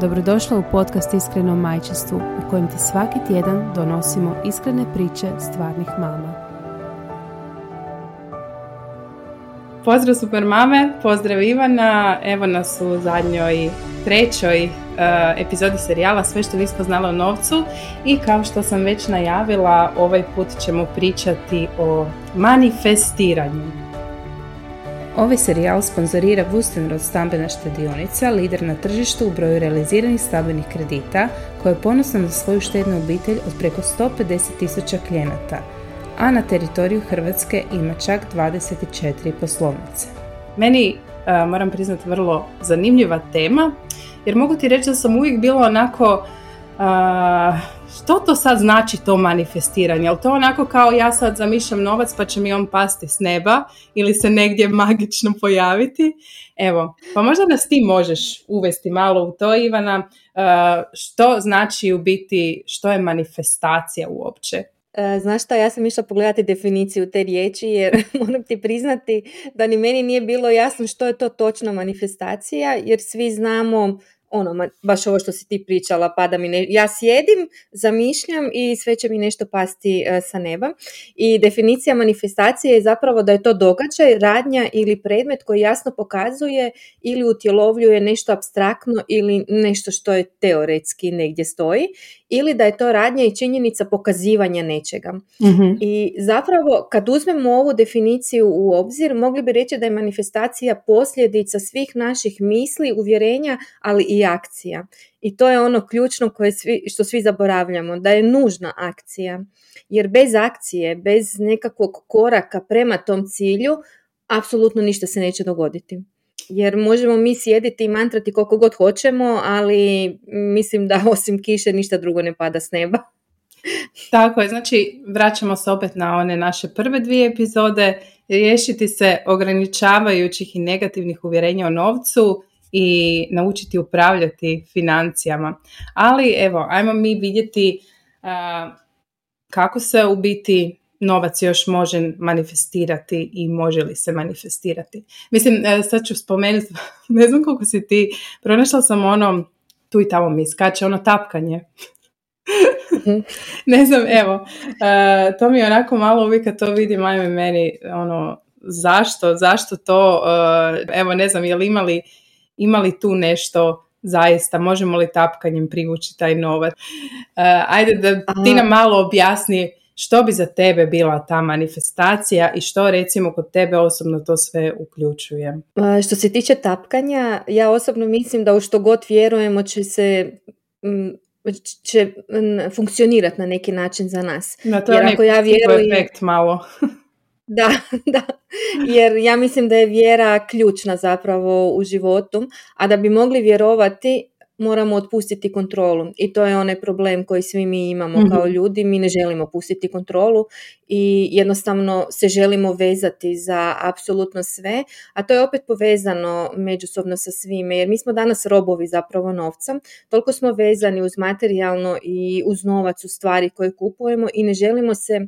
Dobrodošla u podcast Iskreno majčinstvu, u kojem ti svaki tjedan donosimo iskrene priče stvarnih mama. Pozdrav super mame, pozdrav Ivana, evo nas u zadnjoj trećoj epizodi serijala Sve što nismo znale o novcu i kao što sam već najavila, ovaj put ćemo pričati o manifestiranju. Ovaj serijal sponzorira Wüstenrot stambena štedionica, lider na tržištu u broju realiziranih stambenih kredita, koja je ponosna na svoju štednu obitelj od preko 150.000 klijenata, a na teritoriju Hrvatske ima čak 24 poslovnice. Meni, moram priznati, vrlo zanimljiva tema, jer mogu ti reći da sam uvijek bila onako, što to sad znači to manifestiranje? Jel to onako kao ja sad zamišljam novac pa će mi on pasti s neba ili se negdje magično pojaviti? Evo, pa možda nas ti možeš uvesti malo u to, Ivana, što znači u biti, što je manifestacija uopće? Znaš šta, ja sam išla pogledati definiciju te riječi jer moram ti priznati da ni meni nije bilo jasno što je to točno manifestacija, jer svi znamo ono, baš ovo što si ti pričala, pada mi ja sjedim, zamišljam i sve će mi nešto pasti sa neba. I definicija manifestacije je zapravo da je to događaj, radnja ili predmet koji jasno pokazuje ili utjelovljuje nešto apstraktno ili nešto što je teoretski negdje stoji, ili da je to radnja i činjenica pokazivanja nečega. Mm-hmm. I zapravo kad uzmemo ovu definiciju u obzir, mogli bi reći da je manifestacija posljedica svih naših misli, uvjerenja, ali i akcija. I to je ono ključno što svi zaboravljamo, da je nužna akcija. Jer bez akcije, bez nekakvog koraka prema tom cilju, apsolutno ništa se neće dogoditi. Jer možemo mi sjediti i mantrati koliko god hoćemo, ali mislim da osim kiše ništa drugo ne pada s neba. Tako je, znači vraćamo se opet na one naše prve dvije epizode, riješiti se ograničavajućih i negativnih uvjerenja o novcu i naučiti upravljati financijama. Ali evo, ajmo mi vidjeti kako se u biti novac još može manifestirati i može li se manifestirati. Mislim, sad ću spomenuti, ne znam koliko si ti, pronašla sam ono, tu i tamo mi iskače, ono tapkanje. Ne znam, evo, to mi je onako malo uvijek kad to vidim, ajme meni, ono, zašto to, evo ne znam, jel imali tu nešto zaista, možemo li tapkanjem privući taj novac? Ajde da ti nam malo objasni što bi za tebe bila ta manifestacija i što recimo kod tebe osobno to sve uključuje? Što se tiče tapkanja, ja osobno mislim da u što god vjerujemo će funkcionirati na neki način za nas. Na to jer ako ja vjerujem efekt malo. Da, jer ja mislim da je vjera ključna zapravo u životu, a da bi mogli vjerovati moramo otpustiti kontrolu i to je onaj problem koji svi mi imamo kao ljudi, mi ne želimo pustiti kontrolu i jednostavno se želimo vezati za apsolutno sve, a to je opet povezano međusobno sa svime, jer mi smo danas robovi zapravo novca, toliko smo vezani uz materijalno i uz novac, uz stvari koje kupujemo i ne želimo se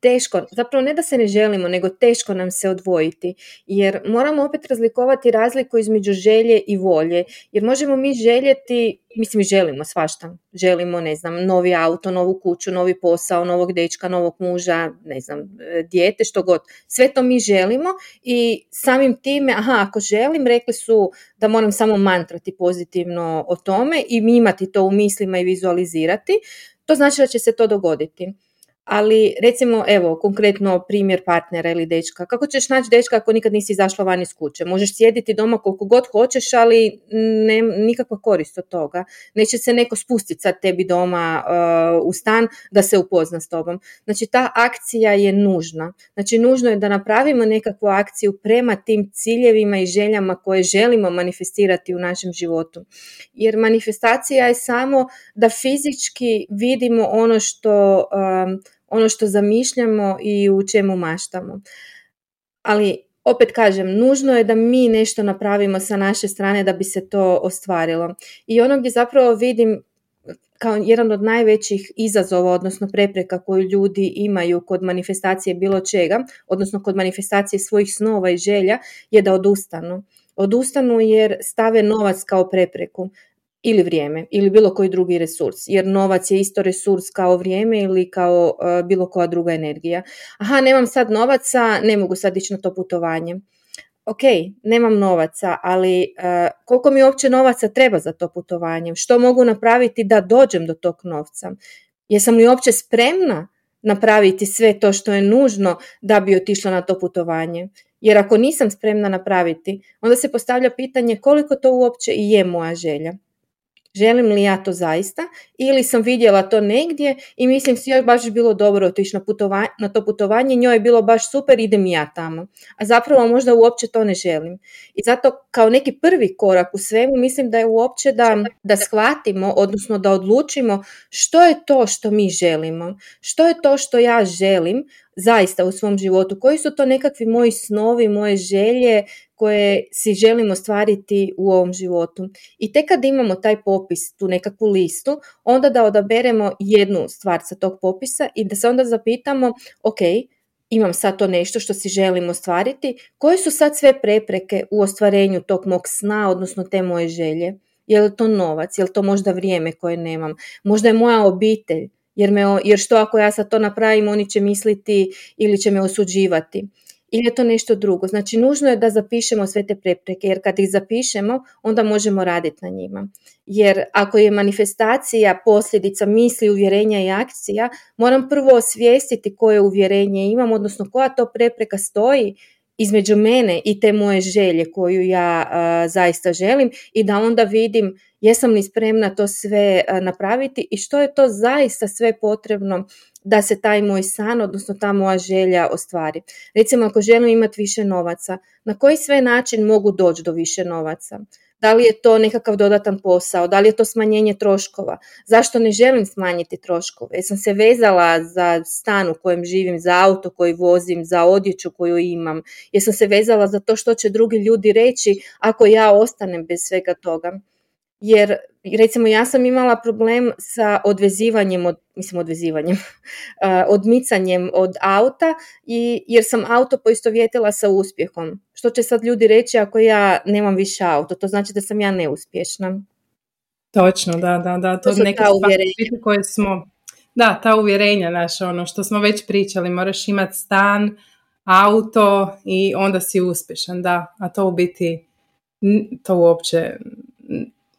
teško, zapravo ne da se ne želimo, nego teško nam se odvojiti, jer moramo opet razlikovati razliku između želje i volje, jer možemo mi željeti, mislim želimo svašta, želimo, ne znam, novi auto, novu kuću, novi posao, novog dečka, novog muža, ne znam, dijete, što god, sve to mi želimo i samim time, ako želim, rekli su da moram samo mantrati pozitivno o tome i imati to u mislima i vizualizirati, to znači da će se to dogoditi. Ali recimo, evo, konkretno primjer partnera ili dečka. Kako ćeš naći dečka ako nikad nisi izašla van iz kuće? Možeš sjediti doma koliko god hoćeš, ali nikakva korist od toga. Neće se neko spustiti sad tebi doma u stan da se upozna s tobom. Znači, ta akcija je nužna. Znači, nužno je da napravimo nekakvu akciju prema tim ciljevima i željama koje želimo manifestirati u našem životu. Jer manifestacija je samo da fizički vidimo ono što zamišljamo i u čemu maštamo. Ali, opet kažem, nužno je da mi nešto napravimo sa naše strane da bi se to ostvarilo. I ono gdje zapravo vidim kao jedan od najvećih izazova, odnosno prepreka koju ljudi imaju kod manifestacije bilo čega, odnosno kod manifestacije svojih snova i želja, je da odustanu. Odustanu jer stave novac kao prepreku. Ili vrijeme, ili bilo koji drugi resurs, jer novac je isto resurs kao vrijeme ili kao bilo koja druga energija. Aha, nemam sad novaca, ne mogu sad ići na to putovanje. Ok, nemam novaca, ali koliko mi uopće novaca treba za to putovanje? Što mogu napraviti da dođem do tog novca? Jesam li uopće spremna napraviti sve to što je nužno da bi otišla na to putovanje? Jer ako nisam spremna napraviti, onda se postavlja pitanje koliko to uopće i je moja želja. Želim li ja to zaista ili sam vidjela to negdje i mislim si joj baš bilo dobro otići na to putovanje, njoj je bilo baš super, idem ja tamo. A zapravo možda uopće to ne želim. I zato kao neki prvi korak u svemu mislim da je uopće da shvatimo, odnosno da odlučimo što je to što mi želimo, što je to što ja želim zaista u svom životu, koji su to nekakvi moji snovi, moje želje koje si želimo ostvariti u ovom životu. I tek kad imamo taj popis, tu nekakvu listu, onda da odaberemo jednu stvar sa tog popisa i da se onda zapitamo, ok, imam sad to nešto što si želim ostvariti, koje su sad sve prepreke u ostvarenju tog mog sna, odnosno te moje želje? Je li to novac, je li to možda vrijeme koje nemam, možda je moja obitelj, jer što ako ja sad to napravim, oni će misliti ili će me osuđivati. Ili je to nešto drugo. Znači, nužno je da zapišemo sve te prepreke, jer kad ih zapišemo, onda možemo raditi na njima. Jer ako je manifestacija posljedica misli, uvjerenja i akcija, moram prvo osvijestiti koje uvjerenje imam, odnosno koja to prepreka stoji između mene i te moje želje koju ja zaista želim i da onda vidim jesam li spremna to sve napraviti i što je to zaista sve potrebno da se taj moj san, odnosno ta moja želja ostvari. Recimo, ako želim imati više novaca, na koji sve način mogu doći do više novaca? Da li je to nekakav dodatan posao? Da li je to smanjenje troškova? Zašto ne želim smanjiti troškove? Jesam se vezala za stan u kojem živim, za auto koji vozim, za odjeću koju imam? Jesam se vezala za to što će drugi ljudi reći ako ja ostanem bez svega toga? Jer, recimo, ja sam imala problem sa odvezivanjem, odmicanjem od auta jer sam auto poistovjetila sa uspjehom. Što će sad ljudi reći ako ja nemam više auto? To znači da sam ja neuspješna. Točno, da. To su neke stvari koje smo... Da, ta uvjerenja naša, ono što smo već pričali, moraš imati stan, auto i onda si uspješan, da. A to u biti, to uopće...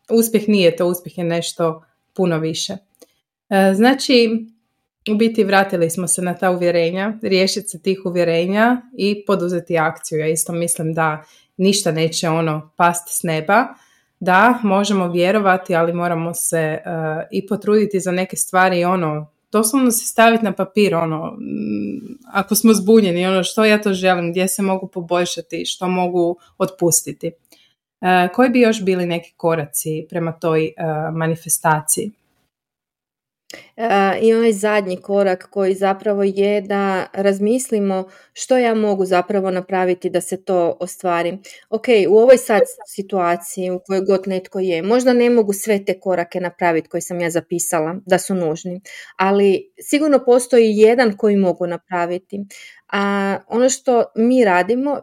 Uspjeh nije to, uspjeh je nešto puno više. Znači, u biti vratili smo se na ta uvjerenja, riješiti se tih uvjerenja i poduzeti akciju. Ja isto mislim da ništa neće pasti s neba, da možemo vjerovati, ali moramo se i potruditi za neke stvari, doslovno se staviti na papir, ako smo zbunjeni, što ja to želim, gdje se mogu poboljšati, što mogu otpustiti. Koji bi još bili neki koraci prema toj manifestaciji? I onaj zadnji korak koji zapravo je da razmislimo što ja mogu zapravo napraviti da se to ostvari. Ok, u ovoj sad situaciji u kojoj god netko je, možda ne mogu sve te korake napraviti koje sam ja zapisala da su nužni, ali sigurno postoji jedan koji mogu napraviti. A ono što mi radimo,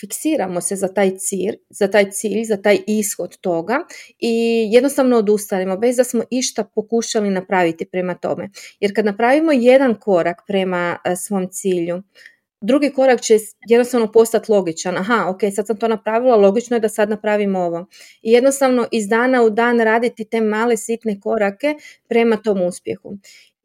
fiksiramo se za taj cilj, za taj ishod toga i jednostavno odustanemo bez da smo išta pokušali napraviti prema tome. Jer kad napravimo jedan korak prema svom cilju, drugi korak će jednostavno postati logičan. Aha, ok, sad sam to napravila, logično je da sad napravim ovo. I jednostavno iz dana u dan raditi te male sitne korake prema tom uspjehu.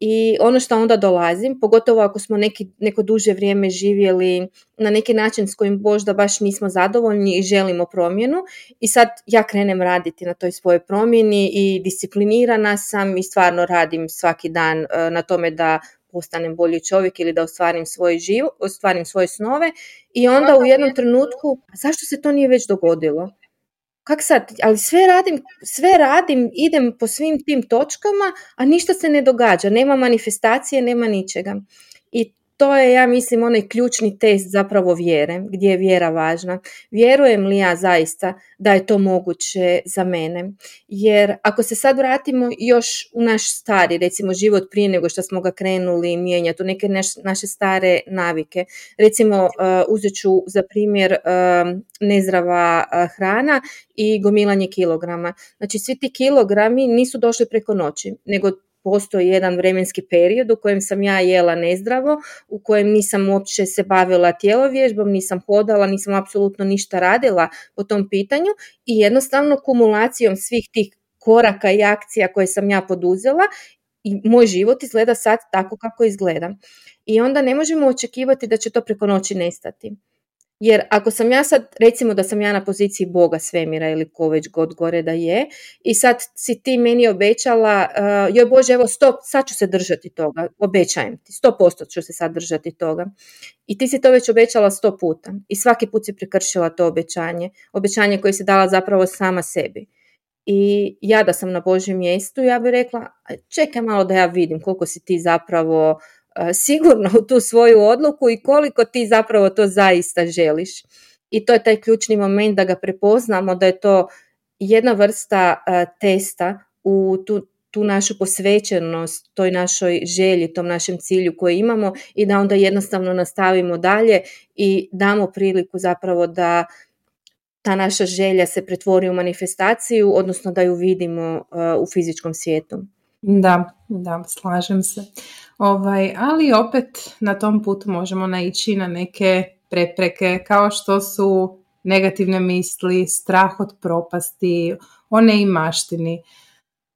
I ono što onda dolazim, pogotovo ako smo neko duže vrijeme živjeli na neki način s kojim možda baš nismo zadovoljni i želimo promjenu, i sad ja krenem raditi na toj svojoj promjeni i disciplinirana sam i stvarno radim svaki dan na tome da postanem bolji čovjek ili da ostvarim svoj život, ostvarim svoje snove, i onda u jednom trenutku, zašto se to nije već dogodilo? Kak sad, ali sve radim, idem po svim tim točkama, a ništa se ne događa, nema manifestacije, nema ničega. I to je, ja mislim, onaj ključni test zapravo vjere, gdje je vjera važna. Vjerujem li ja zaista da je to moguće za mene? Jer ako se sad vratimo još u naš stari, recimo život prije nego što smo ga krenuli mijenjati, u neke naše stare navike. Recimo, uzet ću za primjer nezdrava hrana i gomilanje kilograma. Znači, svi ti kilogrami nisu došli preko noći, nego postoji jedan vremenski period u kojem sam ja jela nezdravo, u kojem nisam uopće se bavila tjelovježbom, nisam hodala, nisam apsolutno ništa radila po tom pitanju, i jednostavno kumulacijom svih tih koraka i akcija koje sam ja poduzela, i moj život izgleda sad tako kako izgleda. I onda ne možemo očekivati da će to preko noći nestati. Jer ako sam ja sad, recimo da sam ja na poziciji Boga, svemira ili ko već god gore da je, i sad si ti meni obećala, joj Bože, evo stop, sad ću se držati toga, obećajem ti, 100% ću se sad držati toga. I ti si to već obećala 100 puta i svaki put si prekršila to obećanje koje si dala zapravo sama sebi. I ja da sam na Božjem mjestu, ja bih rekla, čekaj malo da ja vidim koliko si ti zapravo sigurno u tu svoju odluku i koliko ti zapravo to zaista želiš. I to je taj ključni moment da ga prepoznamo, da je to jedna vrsta testa u tu našu posvećenost, toj našoj želji, tom našem cilju koji imamo, i da onda jednostavno nastavimo dalje i damo priliku zapravo da ta naša želja se pretvori u manifestaciju, odnosno da ju vidimo u fizičkom svijetu. Da, slažem se. Ali opet na tom putu možemo naići na neke prepreke, kao što su negativne misli, strah od propasti, o neimaštini.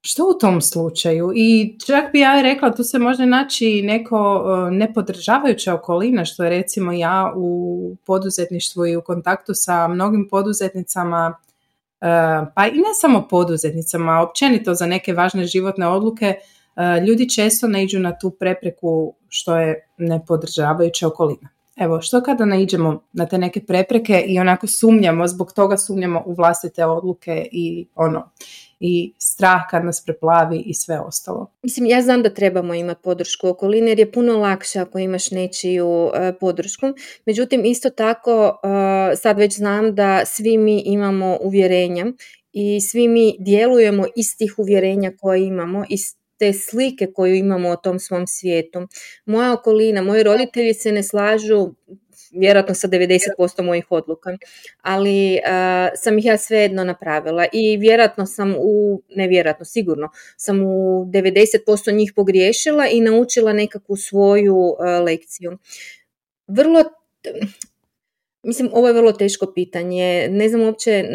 Što u tom slučaju? I čak bi ja rekla, tu se može naći neko nepodržavajuća okolina, što je recimo ja u poduzetništvu i u kontaktu sa mnogim poduzetnicama, pa i ne samo poduzetnicama, općenito za neke važne životne odluke, ljudi često naiđu na tu prepreku što je nepodržavajuća okolina. Evo, što kada naiđemo na te neke prepreke i onako zbog toga sumnjamo u vlastite odluke i strah kad nas preplavi i sve ostalo. Mislim, ja znam da trebamo imati podršku okoline, jer je puno lakše ako imaš nečiju podršku. Međutim, isto tako sad već znam da svi mi imamo uvjerenja i svi mi djelujemo iz tih uvjerenja koje imamo, iz te slike koju imamo o tom svom svijetu. Moja okolina, moji roditelji se ne slažu vjerojatno sa 90% mojih odluka, ali sam ih ja svejedno napravila i sigurno sam u 90% njih pogriješila i naučila nekakvu svoju lekciju. Mislim, ovo je vrlo teško pitanje. Ne znam uopće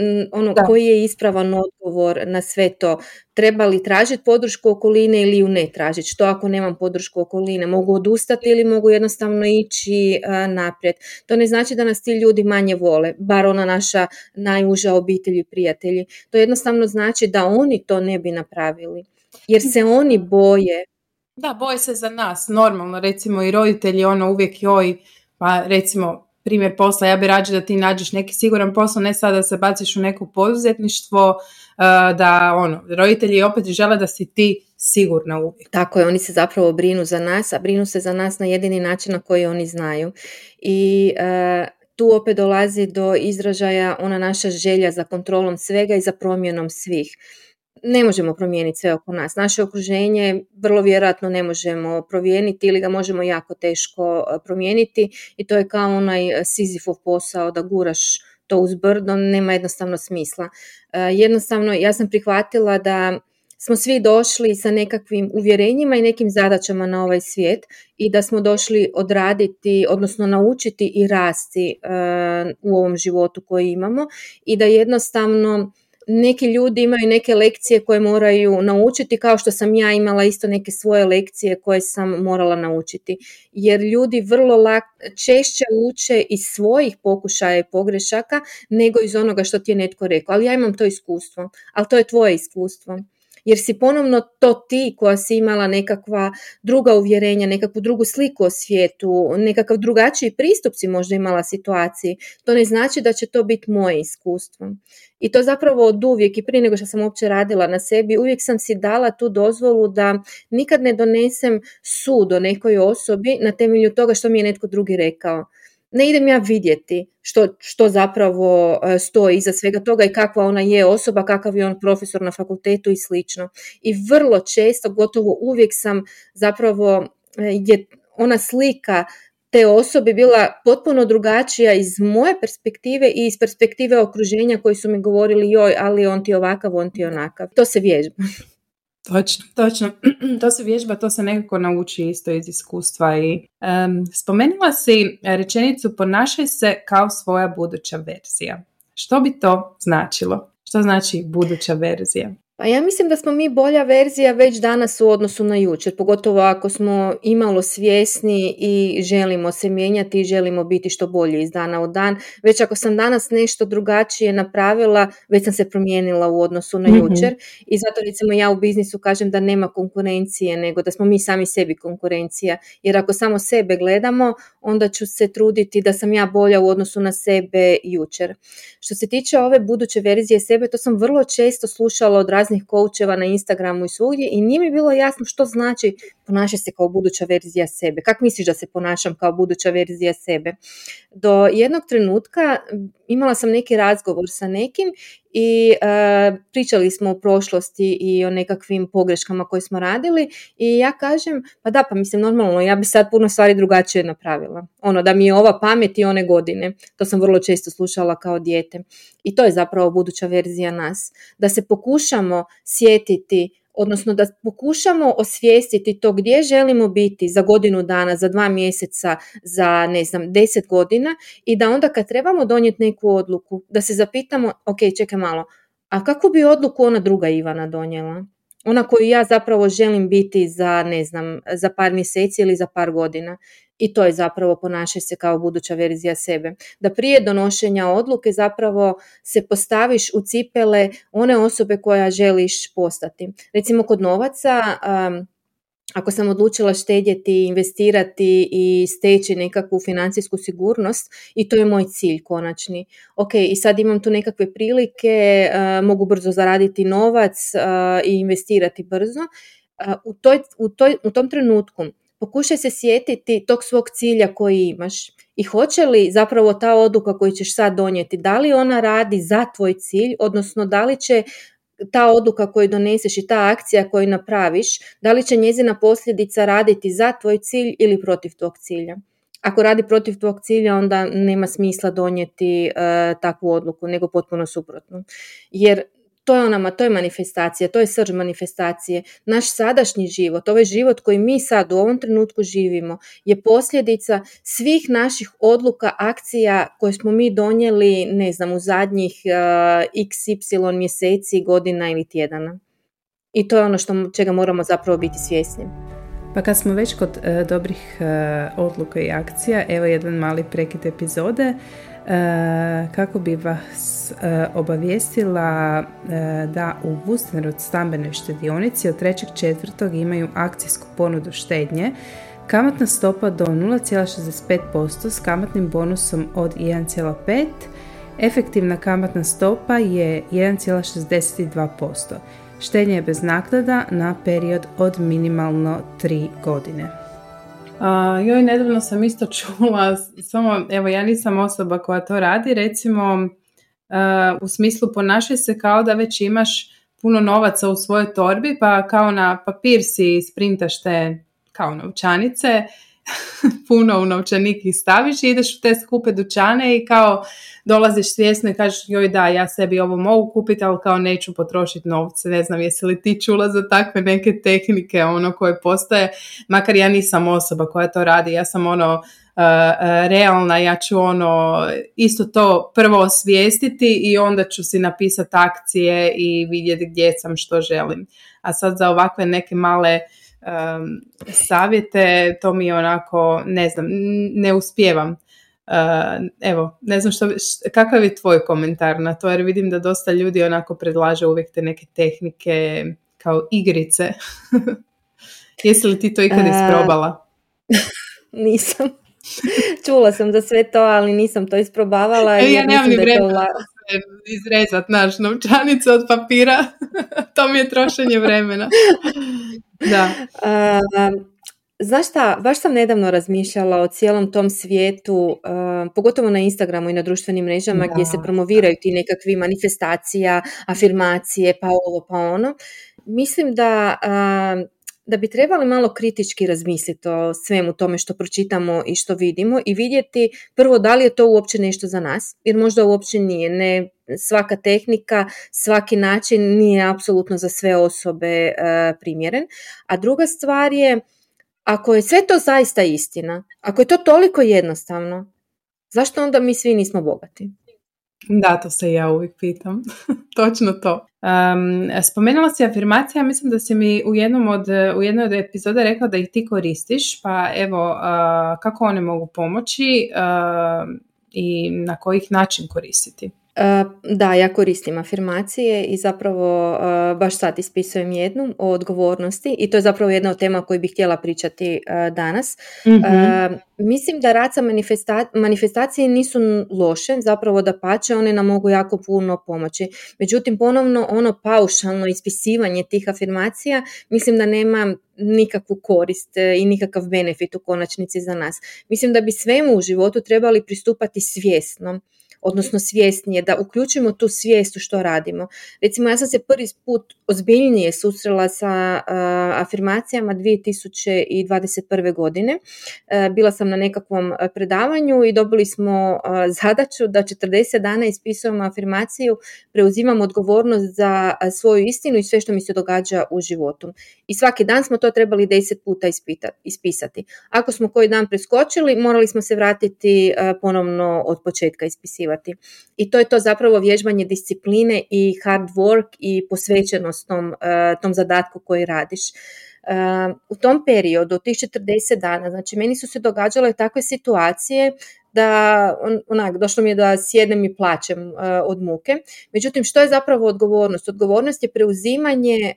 koji je ispravan odgovor na sve to. Treba li tražiti podršku okoline ili ju ne tražiti? Što ako nemam podršku okoline? Mogu odustati ili mogu jednostavno ići naprijed? To ne znači da nas ti ljudi manje vole, bar ona naša najuža obitelj i prijatelji. To jednostavno znači da oni to ne bi napravili, jer se oni boje. Da, boje se za nas. Normalno, recimo i roditelji, uvijek joj, pa recimo, primjer posla, ja bih rađe da ti nađeš neki siguran posao, ne sada da se baciš u neko poduzetništvo, da roditelji opet žele da si ti sigurna uvijek. Tako je, oni se zapravo brinu za nas, a brinu se za nas na jedini način na koji oni znaju. I tu opet dolazi do izražaja ona naša želja za kontrolom svega i za promjenom svih. Ne možemo promijeniti sve oko nas. Naše okruženje vrlo vjerojatno ne možemo promijeniti ili ga možemo jako teško promijeniti, i to je kao onaj Sizifov posao da guraš to uz brdo, nema jednostavno smisla. Jednostavno, ja sam prihvatila da smo svi došli sa nekakvim uvjerenjima i nekim zadaćama na ovaj svijet i da smo došli odraditi, odnosno naučiti i rasti u ovom životu koji imamo, i da jednostavno neki ljudi imaju neke lekcije koje moraju naučiti, kao što sam ja imala isto neke svoje lekcije koje sam morala naučiti. Jer ljudi vrlo češće uče iz svojih pokušaja i pogrešaka nego iz onoga što ti je netko rekao. Ali ja imam to iskustvo, ali to je tvoje iskustvo. Jer si ponovno to ti koja si imala nekakva druga uvjerenja, nekakvu drugu sliku o svijetu, nekakav drugačiji pristup si možda imala situaciji. To ne znači da će to biti moje iskustvo. I to zapravo od uvijek i prije nego što sam uopće radila na sebi, uvijek sam si dala tu dozvolu da nikad ne donesem sud o nekoj osobi na temelju toga što mi je netko drugi rekao. Ne idem ja vidjeti što zapravo stoji iza svega toga i kakva ona je osoba, kakav je on profesor na fakultetu i slično. I vrlo često, gotovo uvijek sam zapravo, je ona slika te osobe bila potpuno drugačija iz moje perspektive i iz perspektive okruženja koji su mi govorili joj, ali on ti ovakav, on ti onakav. To se vježba. Točno. To se vježba, to se nekako nauči isto iz iskustva. I spomenula si rečenicu ponašaj se kao svoja buduća verzija. Što bi to značilo? Što znači buduća verzija? Pa ja mislim da smo mi bolja verzija već danas u odnosu na jučer, pogotovo ako smo imalo svjesni i želimo se mijenjati i želimo biti što bolje iz dana u dan. Već ako sam danas nešto drugačije napravila, već sam se promijenila u odnosu na jučer. I zato recimo ja u biznisu kažem da nema konkurencije, nego da smo mi sami sebi konkurencija. Jer ako samo sebe gledamo, onda ću se truditi da sam ja bolja u odnosu na sebe jučer. Što se tiče ove buduće verzije sebe, to sam vrlo često slušala od raznih koučeva na Instagramu i svugdje i nije mi bilo jasno što znači ponašaj se kao buduća verzija sebe. Kako misliš da se ponašam kao buduća verzija sebe? Do jednog trenutka imala sam neki razgovor sa nekim i pričali smo o prošlosti i o nekakvim pogreškama koje smo radili i ja kažem, pa mislim normalno, ja bi sad puno stvari drugačije napravila. Ono, da mi je ova pamet i one godine. To sam vrlo često slušala kao dijete. I to je zapravo buduća verzija nas. Da se pokušamo sjetiti, odnosno da pokušamo osvijestiti to gdje želimo biti za godinu dana, za 2 mjeseca, za 10 godina i da onda kad trebamo donijeti neku odluku, da se zapitamo, ok, čekaj malo, a kakvu bi odluku ona druga Ivana donijela? Ona koju ja zapravo želim biti za, za par mjeseci ili za par godina. I to je zapravo ponašaj se kao buduća verzija sebe. Da prije donošenja odluke zapravo se postaviš u cipele one osobe koja želiš postati. Recimo kod novaca, ako sam odlučila štedjeti, investirati i steći nekakvu financijsku sigurnost i to je moj cilj konačni. Ok, i sad imam tu nekakve prilike, mogu brzo zaraditi novac i investirati brzo. U tom trenutku pokušaj se sjetiti tog svog cilja koji imaš i hoće li zapravo ta odluka koju ćeš sad donijeti, da li ona radi za tvoj cilj, odnosno da li će ta odluka koju doneseš i ta akcija koju napraviš, da li će njezina posljedica raditi za tvoj cilj ili protiv tvog cilja. Ako radi protiv tvog cilja, onda nema smisla donijeti takvu odluku, nego potpuno suprotno. Jer to je manifestacija, to je srž manifestacije. Naš sadašnji život, ovaj život koji mi sad u ovom trenutku živimo, je posljedica svih naših odluka, akcija koje smo mi donijeli, u zadnjih XY mjeseci, godina ili tjedana. I to je ono čega moramo zapravo biti svjesni. Pa kad smo već kod dobrih odluka i akcija, evo jedan mali prekid epizode. Kako bi vas obavijestila da u Wüstenrot stambenoj štedionici od 3.4. imaju akcijsku ponudu štednje, kamatna stopa do 0,65% s kamatnim bonusom od 1,5%, efektivna kamatna stopa je 1,62%. Štednje je bez naknada na period od minimalno 3 godine. Nedavno sam isto čula, samo evo ja nisam osoba koja to radi, recimo u smislu ponašaj se kao da već imaš puno novaca u svojoj torbi, pa kao na papir si sprintaš te kao novčanice puno u novčanik ih staviš i ideš u te skupe dućane i kao dolaziš svjesno i kažeš joj da, ja sebi ovo mogu kupiti, ali kao neću potrošiti novce. Ne znam, jesi li ti čula za takve neke tehnike ono koje postoje, makar ja nisam osoba koja to radi, ja sam ono realna, ja ću ono isto to prvo osvijestiti i onda ću si napisati akcije i vidjeti gdje sam, što želim. A sad za ovakve neke male savjete, to mi onako, ne znam, ne uspijevam. Evo, ne znam kakav je tvoj komentar na to, jer vidim da dosta ljudi onako predlaže uvijek te neke tehnike kao igrice. Jesi li ti to ikad isprobala? Nisam. Čula sam za sve to, ali nisam to isprobavala. Ja nemam ni vremena izrezat naš novčanicu od papira. To mi je trošenje vremena. Da. Znaš šta, baš sam nedavno razmišljala o cijelom tom svijetu, pogotovo na Instagramu i na društvenim mrežama gdje se promoviraju ti nekakvi manifestacija, afirmacije, pa ovo, pa ono. Mislim da bi trebali malo kritički razmisliti o svemu tome što pročitamo i što vidimo i vidjeti prvo da li je to uopće nešto za nas, jer možda uopće nije. Ne, svaka tehnika, svaki način nije apsolutno za sve osobe primjeren. A druga stvar je, ako je sve to zaista istina, ako je to toliko jednostavno, zašto onda mi svi nismo bogati? Da, to se ja uvijek pitam. Točno to. Spomenula si afirmacija, mislim da si mi u jednoj od epizoda rekla da ih ti koristiš, pa evo kako one mogu pomoći i na kojih način koristiti? Da, ja koristim afirmacije i zapravo baš sad ispisujem jednu o odgovornosti i to je zapravo jedna od tema o kojoj bih htjela pričati danas. Mm-hmm. Mislim da rad sa manifestacije nisu loše, zapravo da pače, one nam mogu jako puno pomoći. Međutim, ponovno ono paušalno ispisivanje tih afirmacija mislim da nema nikakvu korist i nikakav benefit u konačnici za nas. Mislim da bi svemu u životu trebali pristupati svjesno, odnosno svjesnije, da uključimo tu svijest u što radimo. Recimo, ja sam se prvi put ozbiljnije susrela sa afirmacijama 2021. godine. Bila sam na nekakvom predavanju i dobili smo zadaću da 40 dana ispisujemo afirmaciju, preuzimam odgovornost za svoju istinu i sve što mi se događa u životu. I svaki dan smo to trebali 10 puta ispisati. Ako smo koji dan preskočili, morali smo se vratiti ponovno od početka ispisivanja. I to je to zapravo vježbanje discipline i hard work i posvećenost tom zadatku koji radiš. U tom periodu, tih 40 dana, znači meni su se događale takve situacije da došlo mi je da sjednem i plačem od muke. Međutim, što je zapravo odgovornost? Odgovornost je preuzimanje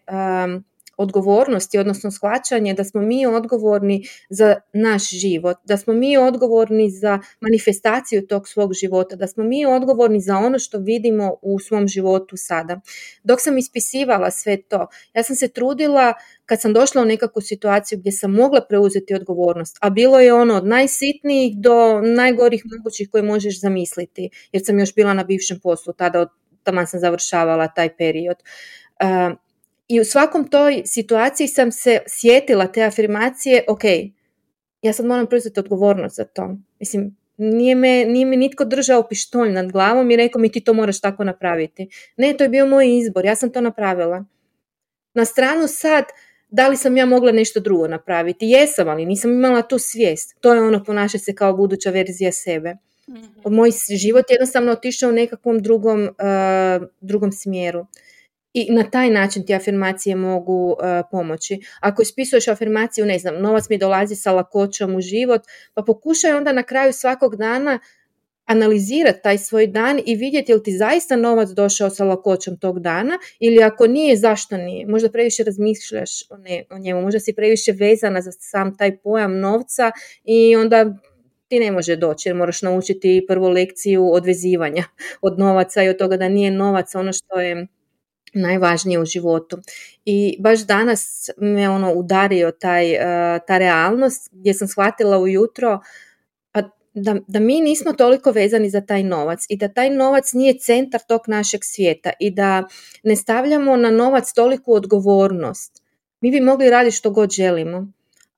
odgovornosti, odnosno shvaćanje da smo mi odgovorni za naš život, da smo mi odgovorni za manifestaciju tog svog života, da smo mi odgovorni za ono što vidimo u svom životu sada. Dok sam ispisivala sve to, ja sam se trudila, kad sam došla u nekakvu situaciju gdje sam mogla preuzeti odgovornost, a bilo je ono od najsitnijih do najgorih mogućih koje možeš zamisliti, jer sam još bila na bivšem poslu, taman sam završavala taj period. I u svakom toj situaciji sam se sjetila te afirmacije, ok, ja sad moram preuzeti odgovornost za to. Mislim, nije mi nitko držao pištolj nad glavom i rekao mi ti to moraš tako napraviti. Ne, to je bio moj izbor, ja sam to napravila. Na stranu sad, da li sam ja mogla nešto drugo napraviti? Jesam, ali nisam imala tu svijest. To je ono, ponaša se kao buduća verzija sebe. Moj život je jednostavno otišao u nekakvom drugom smjeru. I na taj način ti afirmacije mogu pomoći. Ako ispisuješ afirmaciju, ne znam, novac mi dolazi sa lakoćom u život, pa pokušaj onda na kraju svakog dana analizirati taj svoj dan i vidjeti je li ti zaista novac došao sa lakoćom tog dana ili ako nije, zašto nije. Možda previše razmišljaš o njemu, možda si previše vezana za sam taj pojam novca i onda ti ne može doći jer moraš naučiti prvu lekciju odvezivanja od novaca i od toga da nije novac ono što je najvažnije u životu. I baš danas me udario ta realnost gdje sam shvatila ujutro da mi nismo toliko vezani za taj novac i da taj novac nije centar tog našeg svijeta i da ne stavljamo na novac toliku odgovornost. Mi bi mogli raditi što god želimo.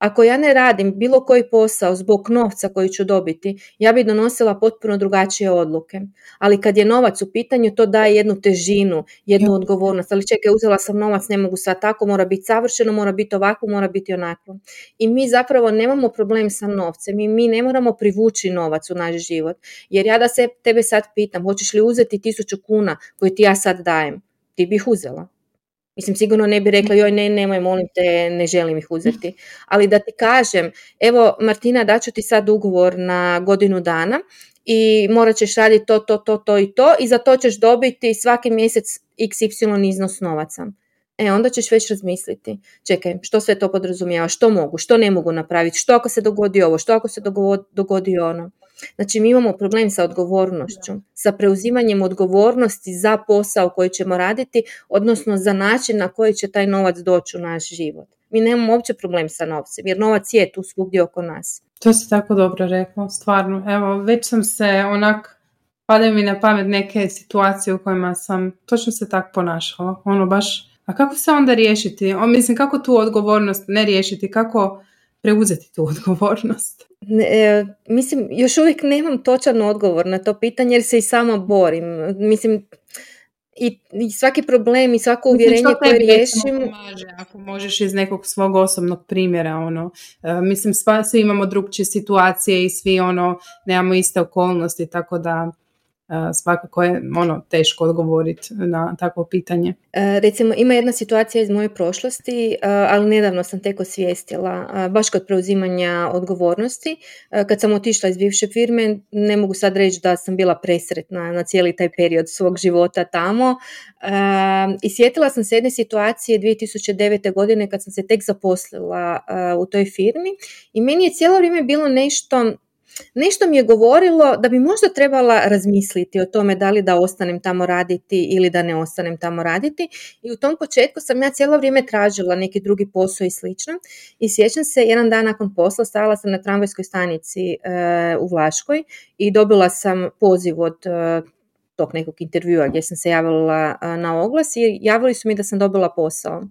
Ako ja ne radim bilo koji posao zbog novca koji ću dobiti, ja bi donosila potpuno drugačije odluke. Ali kad je novac u pitanju, to daje jednu težinu, jednu odgovornost. Ali čekaj, uzela sam novac, ne mogu sad tako, mora biti savršeno, mora biti ovako, mora biti onako. I mi zapravo nemamo problem sa novcem i mi ne moramo privući novac u naš život. Jer ja da se tebe sad pitam, hoćeš li uzeti 1000 kuna koje ti ja sad dajem? Ti bih uzela. Mislim, sigurno ne bi rekla, joj ne, nemoj, molim te, ne želim ih uzeti. Ali da ti kažem, evo Martina, daću ti sad ugovor na 1 godinu i morat ćeš raditi to i za to ćeš dobiti svaki mjesec XY iznos novaca. E, onda ćeš već razmisliti, čekaj, što sve to podrazumijeva, što mogu, što ne mogu napraviti, što ako se dogodi ovo, što ako se dogodi ono. Znači, mi imamo problem sa odgovornošću, sa preuzimanjem odgovornosti za posao koji ćemo raditi, odnosno za način na koji će taj novac doći u naš život. Mi nemamo uopće problem sa novcem, jer novac je tu svugdje oko nas. To si tako dobro rekla, stvarno. Evo, već sam se onak, padaju mi na pamet neke situacije u kojima sam točno se tako ponašala. Ono baš, a kako se onda riješiti? Mislim, kako tu odgovornost ne riješiti, kako preuzeti tu odgovornost? Mislim, još uvijek nemam točan odgovor na to pitanje jer se i sama borim. Mislim, i svaki problem i svako uvjerenje koje riješim... Pomaže, ako možeš iz nekog svog osobnog primjera, ono, mislim, svi imamo drugčije situacije i svi ono, nemamo iste okolnosti, tako da... svakako je ono, teško odgovoriti na takvo pitanje. Recimo, ima jedna situacija iz moje prošlosti, ali nedavno sam tek osvijestila, baš kod preuzimanja odgovornosti. Kad sam otišla iz bivše firme, ne mogu sad reći da sam bila presretna na cijeli taj period svog života tamo. I sjetila sam se jedne situacije 2009. godine kad sam se tek zaposlila u toj firmi i meni je cijelo vrijeme bilo nešto mi je govorilo da bi možda trebala razmisliti o tome da li da ostanem tamo raditi ili da ne ostanem tamo raditi. I u tom početku sam ja cijelo vrijeme tražila neki drugi posao i slično. I sjećam se, jedan dan nakon posla stajala sam na tramvajskoj stanici u Vlaškoj i dobila sam poziv od tog nekog intervjua gdje sam se javila na oglas i javili su mi da sam dobila posao.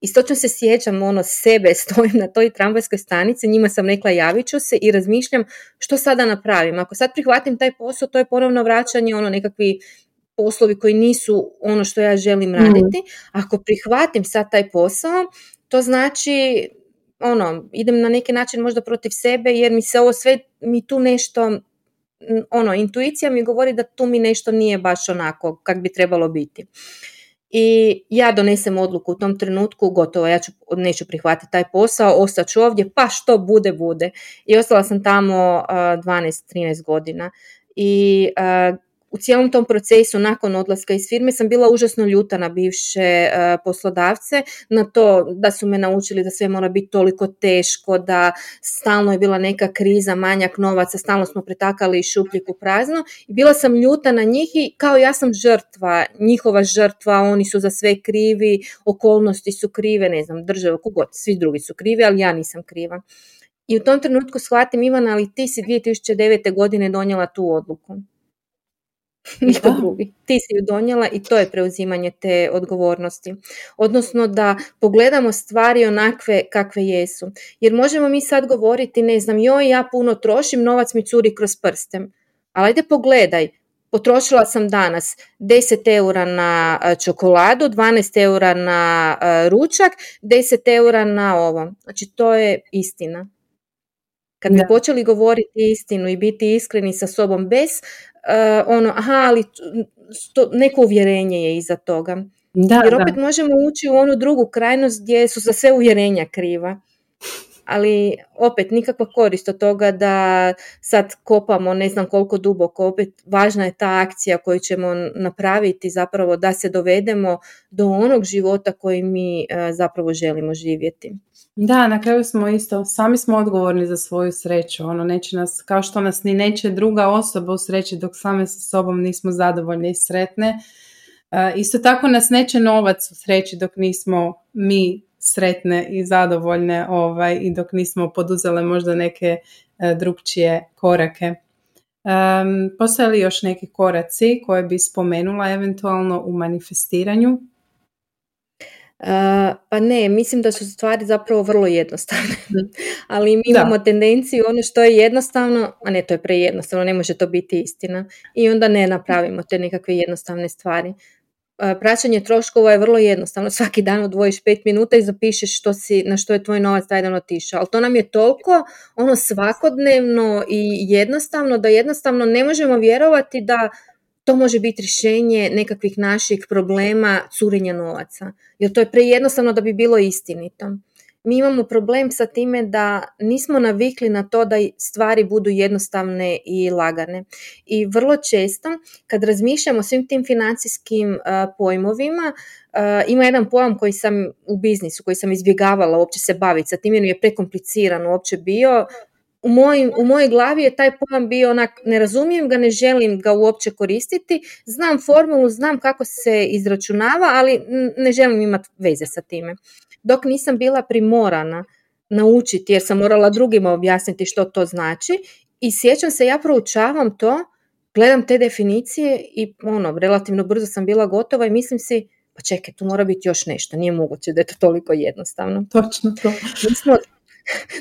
I točno se sjećam, ono, sebe stojim na toj tramvajskoj stanici, njima sam rekla javit ću se i razmišljam što sada napravim. Ako sad prihvatim taj posao, to je ponovno vraćanje, ono, nekakvi poslovi koji nisu ono što ja želim raditi. Ako prihvatim sad taj posao, to znači, ono, idem na neki način možda protiv sebe jer mi se ovo sve, mi tu nešto... Ono, intuicija mi govori da tu mi nešto nije baš onako kak bi trebalo biti. I ja donesem odluku u tom trenutku, gotovo, ja neću prihvatiti taj posao, ostat ću ovdje, pa što bude, bude. I ostala sam tamo 12-13 godina. I u cijelom tom procesu nakon odlaska iz firme sam bila užasno ljuta na bivše poslodavce, na to da su me naučili da sve mora biti toliko teško, da stalno je bila neka kriza, manjak novaca, stalno smo pretakali iz šupljeg u prazno. I bila sam ljuta na njih i kao ja sam žrtva, njihova žrtva, oni su za sve krivi, okolnosti su krive, ne znam, država, kogod, svi drugi su krivi, ali ja nisam kriva. I u tom trenutku shvatim, Ivana, ali ti si 2009. godine donijela tu odluku. Niko drugi. Ti si ju donijela i to je preuzimanje te odgovornosti. Odnosno da pogledamo stvari onakve kakve jesu. Jer možemo mi sad govoriti, ne znam, joj, ja puno trošim, novac mi curi kroz prstem. Ali ajde pogledaj, potrošila sam danas 10 eura na čokoladu, 12 eura na ručak, 10 eura na ovo. Znači, to je istina. Kad bi počeli govoriti istinu i biti iskreni sa sobom bez neko uvjerenje je iza toga. Da, jer opet možemo ući u onu drugu krajnost gdje su za sve uvjerenja kriva. Ali opet nikakva korist od toga da sad kopamo ne znam koliko duboko. Opet važna je ta akcija koju ćemo napraviti zapravo da se dovedemo do onog života koji mi zapravo želimo živjeti. Da, na kraju smo isto, sami smo odgovorni za svoju sreću. Ono, neće nas, kao što nas ni neće druga osoba usreći dok same sa sobom nismo zadovoljne i sretne. Isto tako nas neće novac usreći dok nismo mi sretne i zadovoljne i dok nismo poduzele možda neke drugčije korake. Postoje li još neki koraci koje bi spomenula eventualno u manifestiranju? Pa ne, mislim da su stvari zapravo vrlo jednostavne, ali mi imamo tendenciju ono što je jednostavno, a ne, to je prejednostavno, ne može to biti istina i onda ne napravimo te nekakve jednostavne stvari. Praćanje troškova je vrlo jednostavno, svaki dan odvojiš 5 minuta i zapišeš što si, na što je tvoj novac taj dan otišao, ali to nam je toliko ono svakodnevno i jednostavno da jednostavno ne možemo vjerovati da to može biti rješenje nekakvih naših problema curenja novaca. Jer to je prejednostavno da bi bilo istinito. Mi imamo problem sa time da nismo navikli na to da stvari budu jednostavne i lagane. I vrlo često kad razmišljamo o svim tim financijskim pojmovima, ima jedan pojam koji sam u biznisu, koji sam izbjegavala uopće se baviti sa tim jer je prekompliciran uopće bio. U mojoj glavi je taj pojam bio onak, ne razumijem ga, ne želim ga uopće koristiti, znam formulu, znam kako se izračunava, ali ne želim imati veze sa time. Dok nisam bila primorana naučiti jer sam morala drugima objasniti što to znači i sjećam se, ja proučavam to, gledam te definicije i ono, relativno brzo sam bila gotova i mislim si, pa čekaj, tu mora biti još nešto, nije moguće da je to toliko jednostavno. Točno to.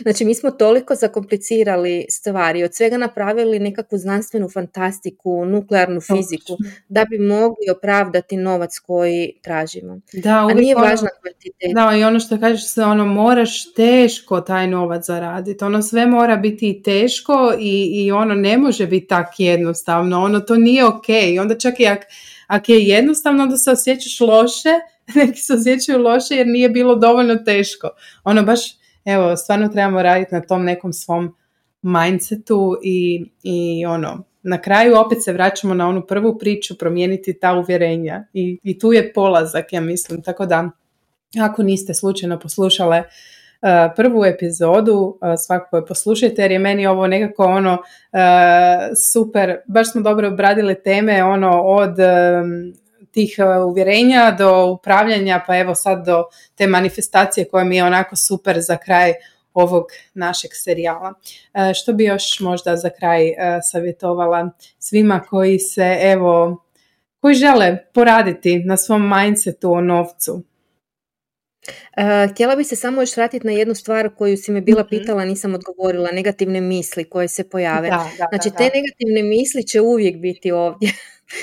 Znači, mi smo toliko zakomplicirali stvari, od svega napravili nekakvu znanstvenu fantastiku, nuklearnu fiziku, da bi mogli opravdati novac koji tražimo. Da, a nije važna kvantiteta. Da, i ono što kažeš se, ono, moraš teško taj novac zaraditi. Ono sve mora biti teško i ono ne može biti tak jednostavno. Ono, to nije okej. Onda čak i ako je jednostavno, onda se osjećaš loše, neki se osjećaju loše jer nije bilo dovoljno teško. Ono, baš... Evo, stvarno trebamo raditi na tom nekom svom mindsetu i ono, na kraju opet se vraćamo na onu prvu priču, promijeniti ta uvjerenja i tu je polazak, ja mislim. Tako da, ako niste slučajno poslušale prvu epizodu, svakako je poslušajte jer je meni ovo nekako ono super, baš smo dobro obradile teme ono od... tih uvjerenja do upravljanja, pa evo sad do te manifestacije koja mi je onako super za kraj ovog našeg serijala. Što bi još možda za kraj savjetovala svima koji se evo, koji žele poraditi na svom mindsetu o novcu? Htjela bi se samo još vratiti na jednu stvar koju si me bila pitala, nisam odgovorila, negativne misli koje se pojave. Da, te negativne misli će uvijek biti ovdje.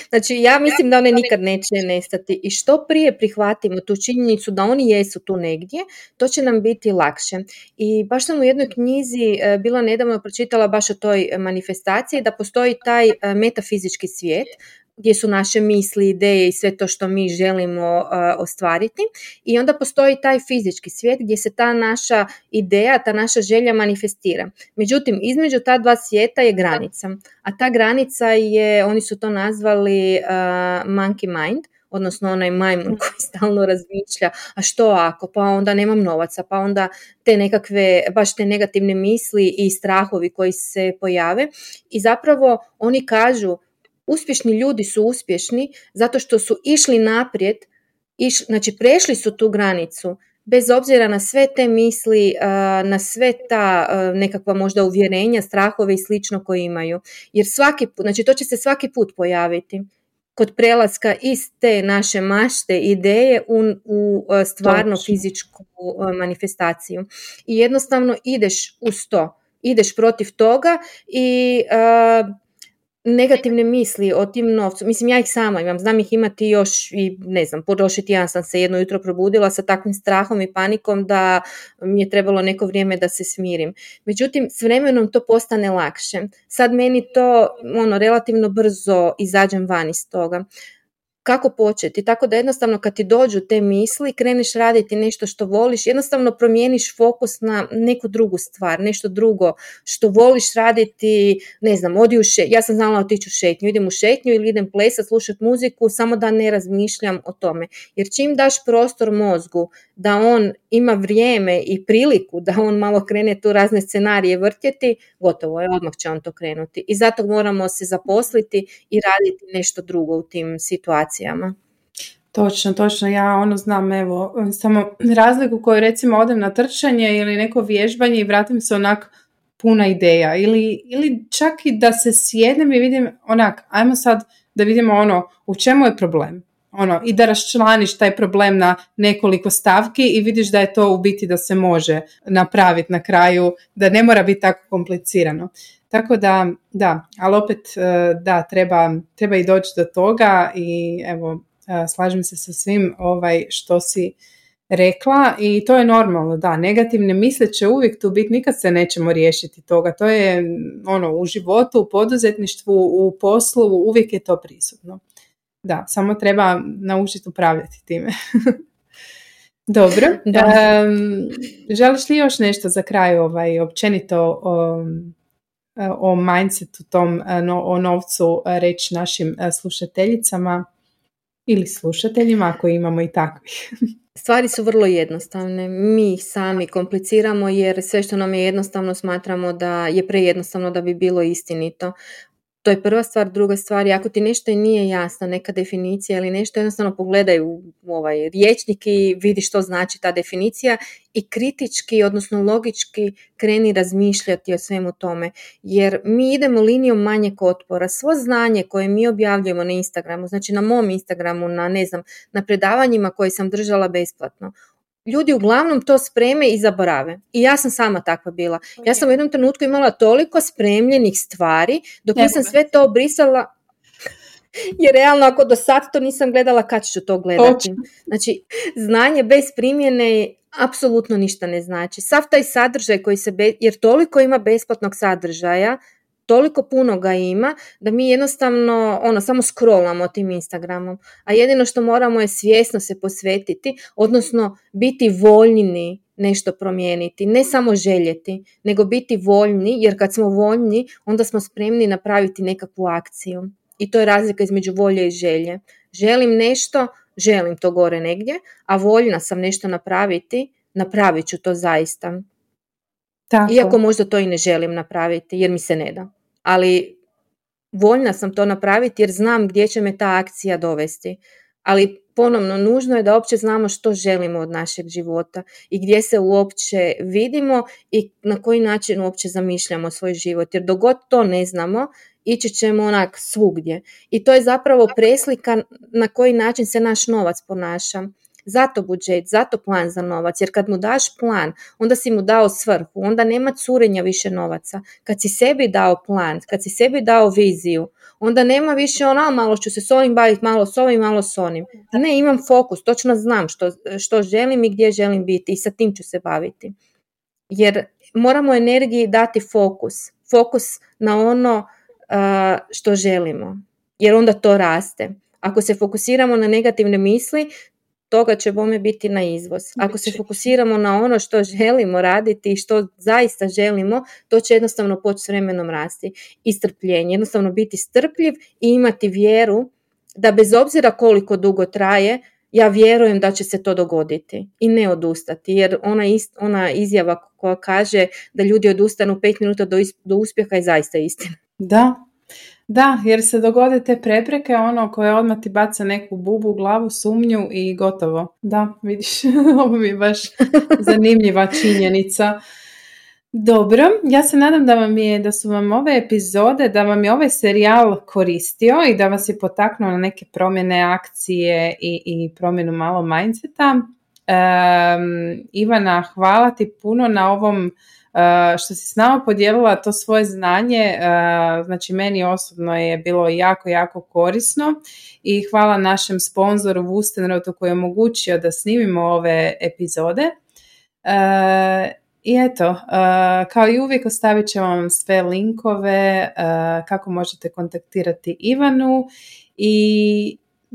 Znači, ja mislim da one nikad neće nestati i što prije prihvatimo tu činjenicu da oni jesu tu negdje, to će nam biti lakše. I baš sam u jednoj knjizi bila nedavno pročitala baš o toj manifestaciji da postoji taj metafizički svijet gdje su naše misli, ideje i sve to što mi želimo ostvariti i onda postoji taj fizički svijet gdje se ta naša ideja, ta naša želja manifestira. Međutim, između ta dva svijeta je granica, a ta granica je, oni su to nazvali monkey mind, odnosno onaj majmun koji stalno razmišlja, a što ako, pa onda nemam novaca, pa onda te nekakve, baš te negativne misli i strahovi koji se pojave i zapravo oni kažu uspješni ljudi su uspješni zato što su išli naprijed, znači prešli su tu granicu, bez obzira na sve te misli, na sve ta nekakva možda uvjerenja, strahove i slično koje imaju. Jer svaki put, znači to će se svaki put pojaviti kod prelaska iz te naše mašte ideje u stvarno fizičku manifestaciju. I jednostavno ideš uz to, ideš protiv toga i... negativne misli o tim novcu, mislim ja ih sama imam, znam ih imati još i ne znam, prošli tjedan sam se jedno jutro probudila sa takvim strahom i panikom da mi je trebalo neko vrijeme da se smirim. Međutim, s vremenom to postane lakše. Sad meni to ono, relativno brzo izađem van iz toga. Kako početi? Tako da jednostavno kad ti dođu te misli, kreneš raditi nešto što voliš, jednostavno promijeniš fokus na neku drugu stvar, nešto drugo što voliš raditi, ne znam, ja sam znala otići u šetnju, idem u šetnju ili idem plesat, slušat muziku, samo da ne razmišljam o tome. Jer čim daš prostor mozgu da on ima vrijeme i priliku da on malo krene tu razne scenarije vrtjeti, gotovo je, odmah će on to krenuti. I zato moramo se zaposliti i raditi nešto drugo u tim situacijama. Točno, ja ono znam, evo, samo razliku koju recimo odem na trčanje ili neko vježbanje i vratim se onak puna ideja ili čak i da se sjednem i vidim onak, ajmo sad da vidimo ono u čemu je problem, ono, i da raščlaniš taj problem na nekoliko stavki i vidiš da je to u biti da se može napraviti na kraju, da ne mora biti tako komplicirano. Tako da, da, ali opet da, treba i doći do toga i evo, slažem se sa svim što si rekla i to je normalno, da, negativne misle će uvijek tu biti, nikad se nećemo riješiti toga, to je ono, u životu, u poduzetništvu, u poslu, uvijek je to prisutno. Da, samo treba naučiti upravljati time. Dobro. Želiš li još nešto za kraj općenito o mindsetu tom, o novcu reći našim slušateljicama ili slušateljima ako imamo i takvih? Stvari su vrlo jednostavne. Mi ih sami kompliciramo jer sve što nam je jednostavno smatramo da je prejednostavno da bi bilo istinito. To je prva stvar. Druga stvar je, ako ti nešto i nije jasna, neka definicija ili nešto, jednostavno pogledaj u riječnik i vidi što znači ta definicija i kritički, odnosno logički kreni razmišljati o svemu tome. Jer mi idemo linijom manjeg otpora. Svo znanje koje mi objavljujemo na Instagramu, znači na mom Instagramu, na predavanjima koje sam držala besplatno, ljudi uglavnom to spreme i zaborave. I ja sam sama takva bila. Ja sam u jednom trenutku imala toliko spremljenih stvari dok nisam sve to obrisala, jer realno ako do sad to nisam gledala, kad ću to gledati? Znači, znanje bez primjene apsolutno ništa ne znači. Sav taj sadržaj koji se, jer toliko ima besplatnog sadržaja, toliko puno ga ima da mi jednostavno samo scrollamo tim Instagramom, a jedino što moramo je svjesno se posvetiti, odnosno biti voljni nešto promijeniti, ne samo željeti, nego biti voljni, jer kad smo voljni onda smo spremni napraviti nekakvu akciju i to je razlika između volje i želje. Želim nešto, želim to gore negdje, a voljna sam nešto napraviti, napravit ću to zaista. Tako. Iako možda to i ne želim napraviti jer mi se ne da, ali voljna sam to napraviti jer znam gdje će me ta akcija dovesti. Ali ponovno, nužno je da uopće znamo što želimo od našeg života i gdje se uopće vidimo i na koji način uopće zamišljamo svoj život, jer dok god to ne znamo, ići ćemo onak svugdje. I to je zapravo preslika na koji način se naš novac ponaša. Zato budžet, zato plan za novac, jer kad mu daš plan, onda si mu dao svrhu, onda nema curenja više novaca. Kad si sebi dao plan, kad si sebi dao viziju, onda nema više malo ću se s ovim baviti, malo s ovim, malo s onim. Ne, imam fokus, točno znam što želim i gdje želim biti i sa tim ću se baviti. Jer moramo energiji dati fokus na ono što želimo, jer onda to raste. Ako se fokusiramo na negativne misli, toga će bome biti na izvoz. Ako se fokusiramo na ono što želimo raditi i što zaista želimo, to će jednostavno poći s vremenom rasti. I strpljenje, jednostavno biti strpljiv i imati vjeru da bez obzira koliko dugo traje, ja vjerujem da će se to dogoditi i ne odustati. Jer ona izjava koja kaže da ljudi odustanu 5 minuta do uspjeha je zaista istina. Da, jer se dogode te prepreke, koje odmah ti baca neku bubu u glavu, sumnju i gotovo. Da, vidiš, ovo mi je baš zanimljiva činjenica. Dobro, ja se nadam da su vam ove epizode, da vam je ovaj serijal koristio i da vas je potaknuo na neke promjene akcije i promjenu malo mindseta. Ivana, hvala ti puno na ovom što si s nama podijelila to svoje znanje, znači meni osobno je bilo jako, jako korisno i hvala našem sponzoru Wüstenrotu koji je omogućio da snimimo ove epizode. I eto, kao i uvijek ostavit ćemo vam sve linkove kako možete kontaktirati Ivanu i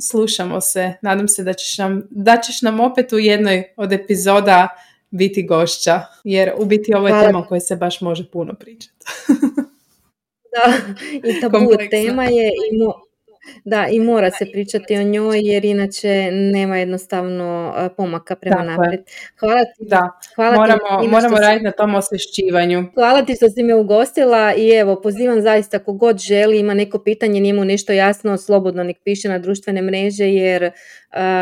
slušamo se. Nadam se da ćeš nam opet u jednoj od epizoda biti gošća, jer u biti ovo je tema o kojoj se baš može puno pričati. Da, i tabu tema je i mora se pričati o njoj, jer inače nema jednostavno pomaka prema naprijed. Hvala ti. Da, moramo raditi na tom osvješćivanju. Hvala ti što si me ugostila i evo, pozivam zaista kogod želi, ima neko pitanje, nije mu nešto jasno, slobodno nek piše na društvene mreže, jer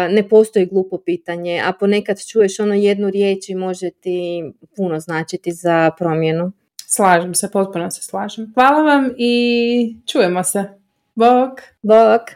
ne postoji glupo pitanje, a ponekad čuješ jednu riječ i može ti puno značiti za promjenu. Slažem se, potpuno se slažem. Hvala vam i čujemo se. Bok. Bok.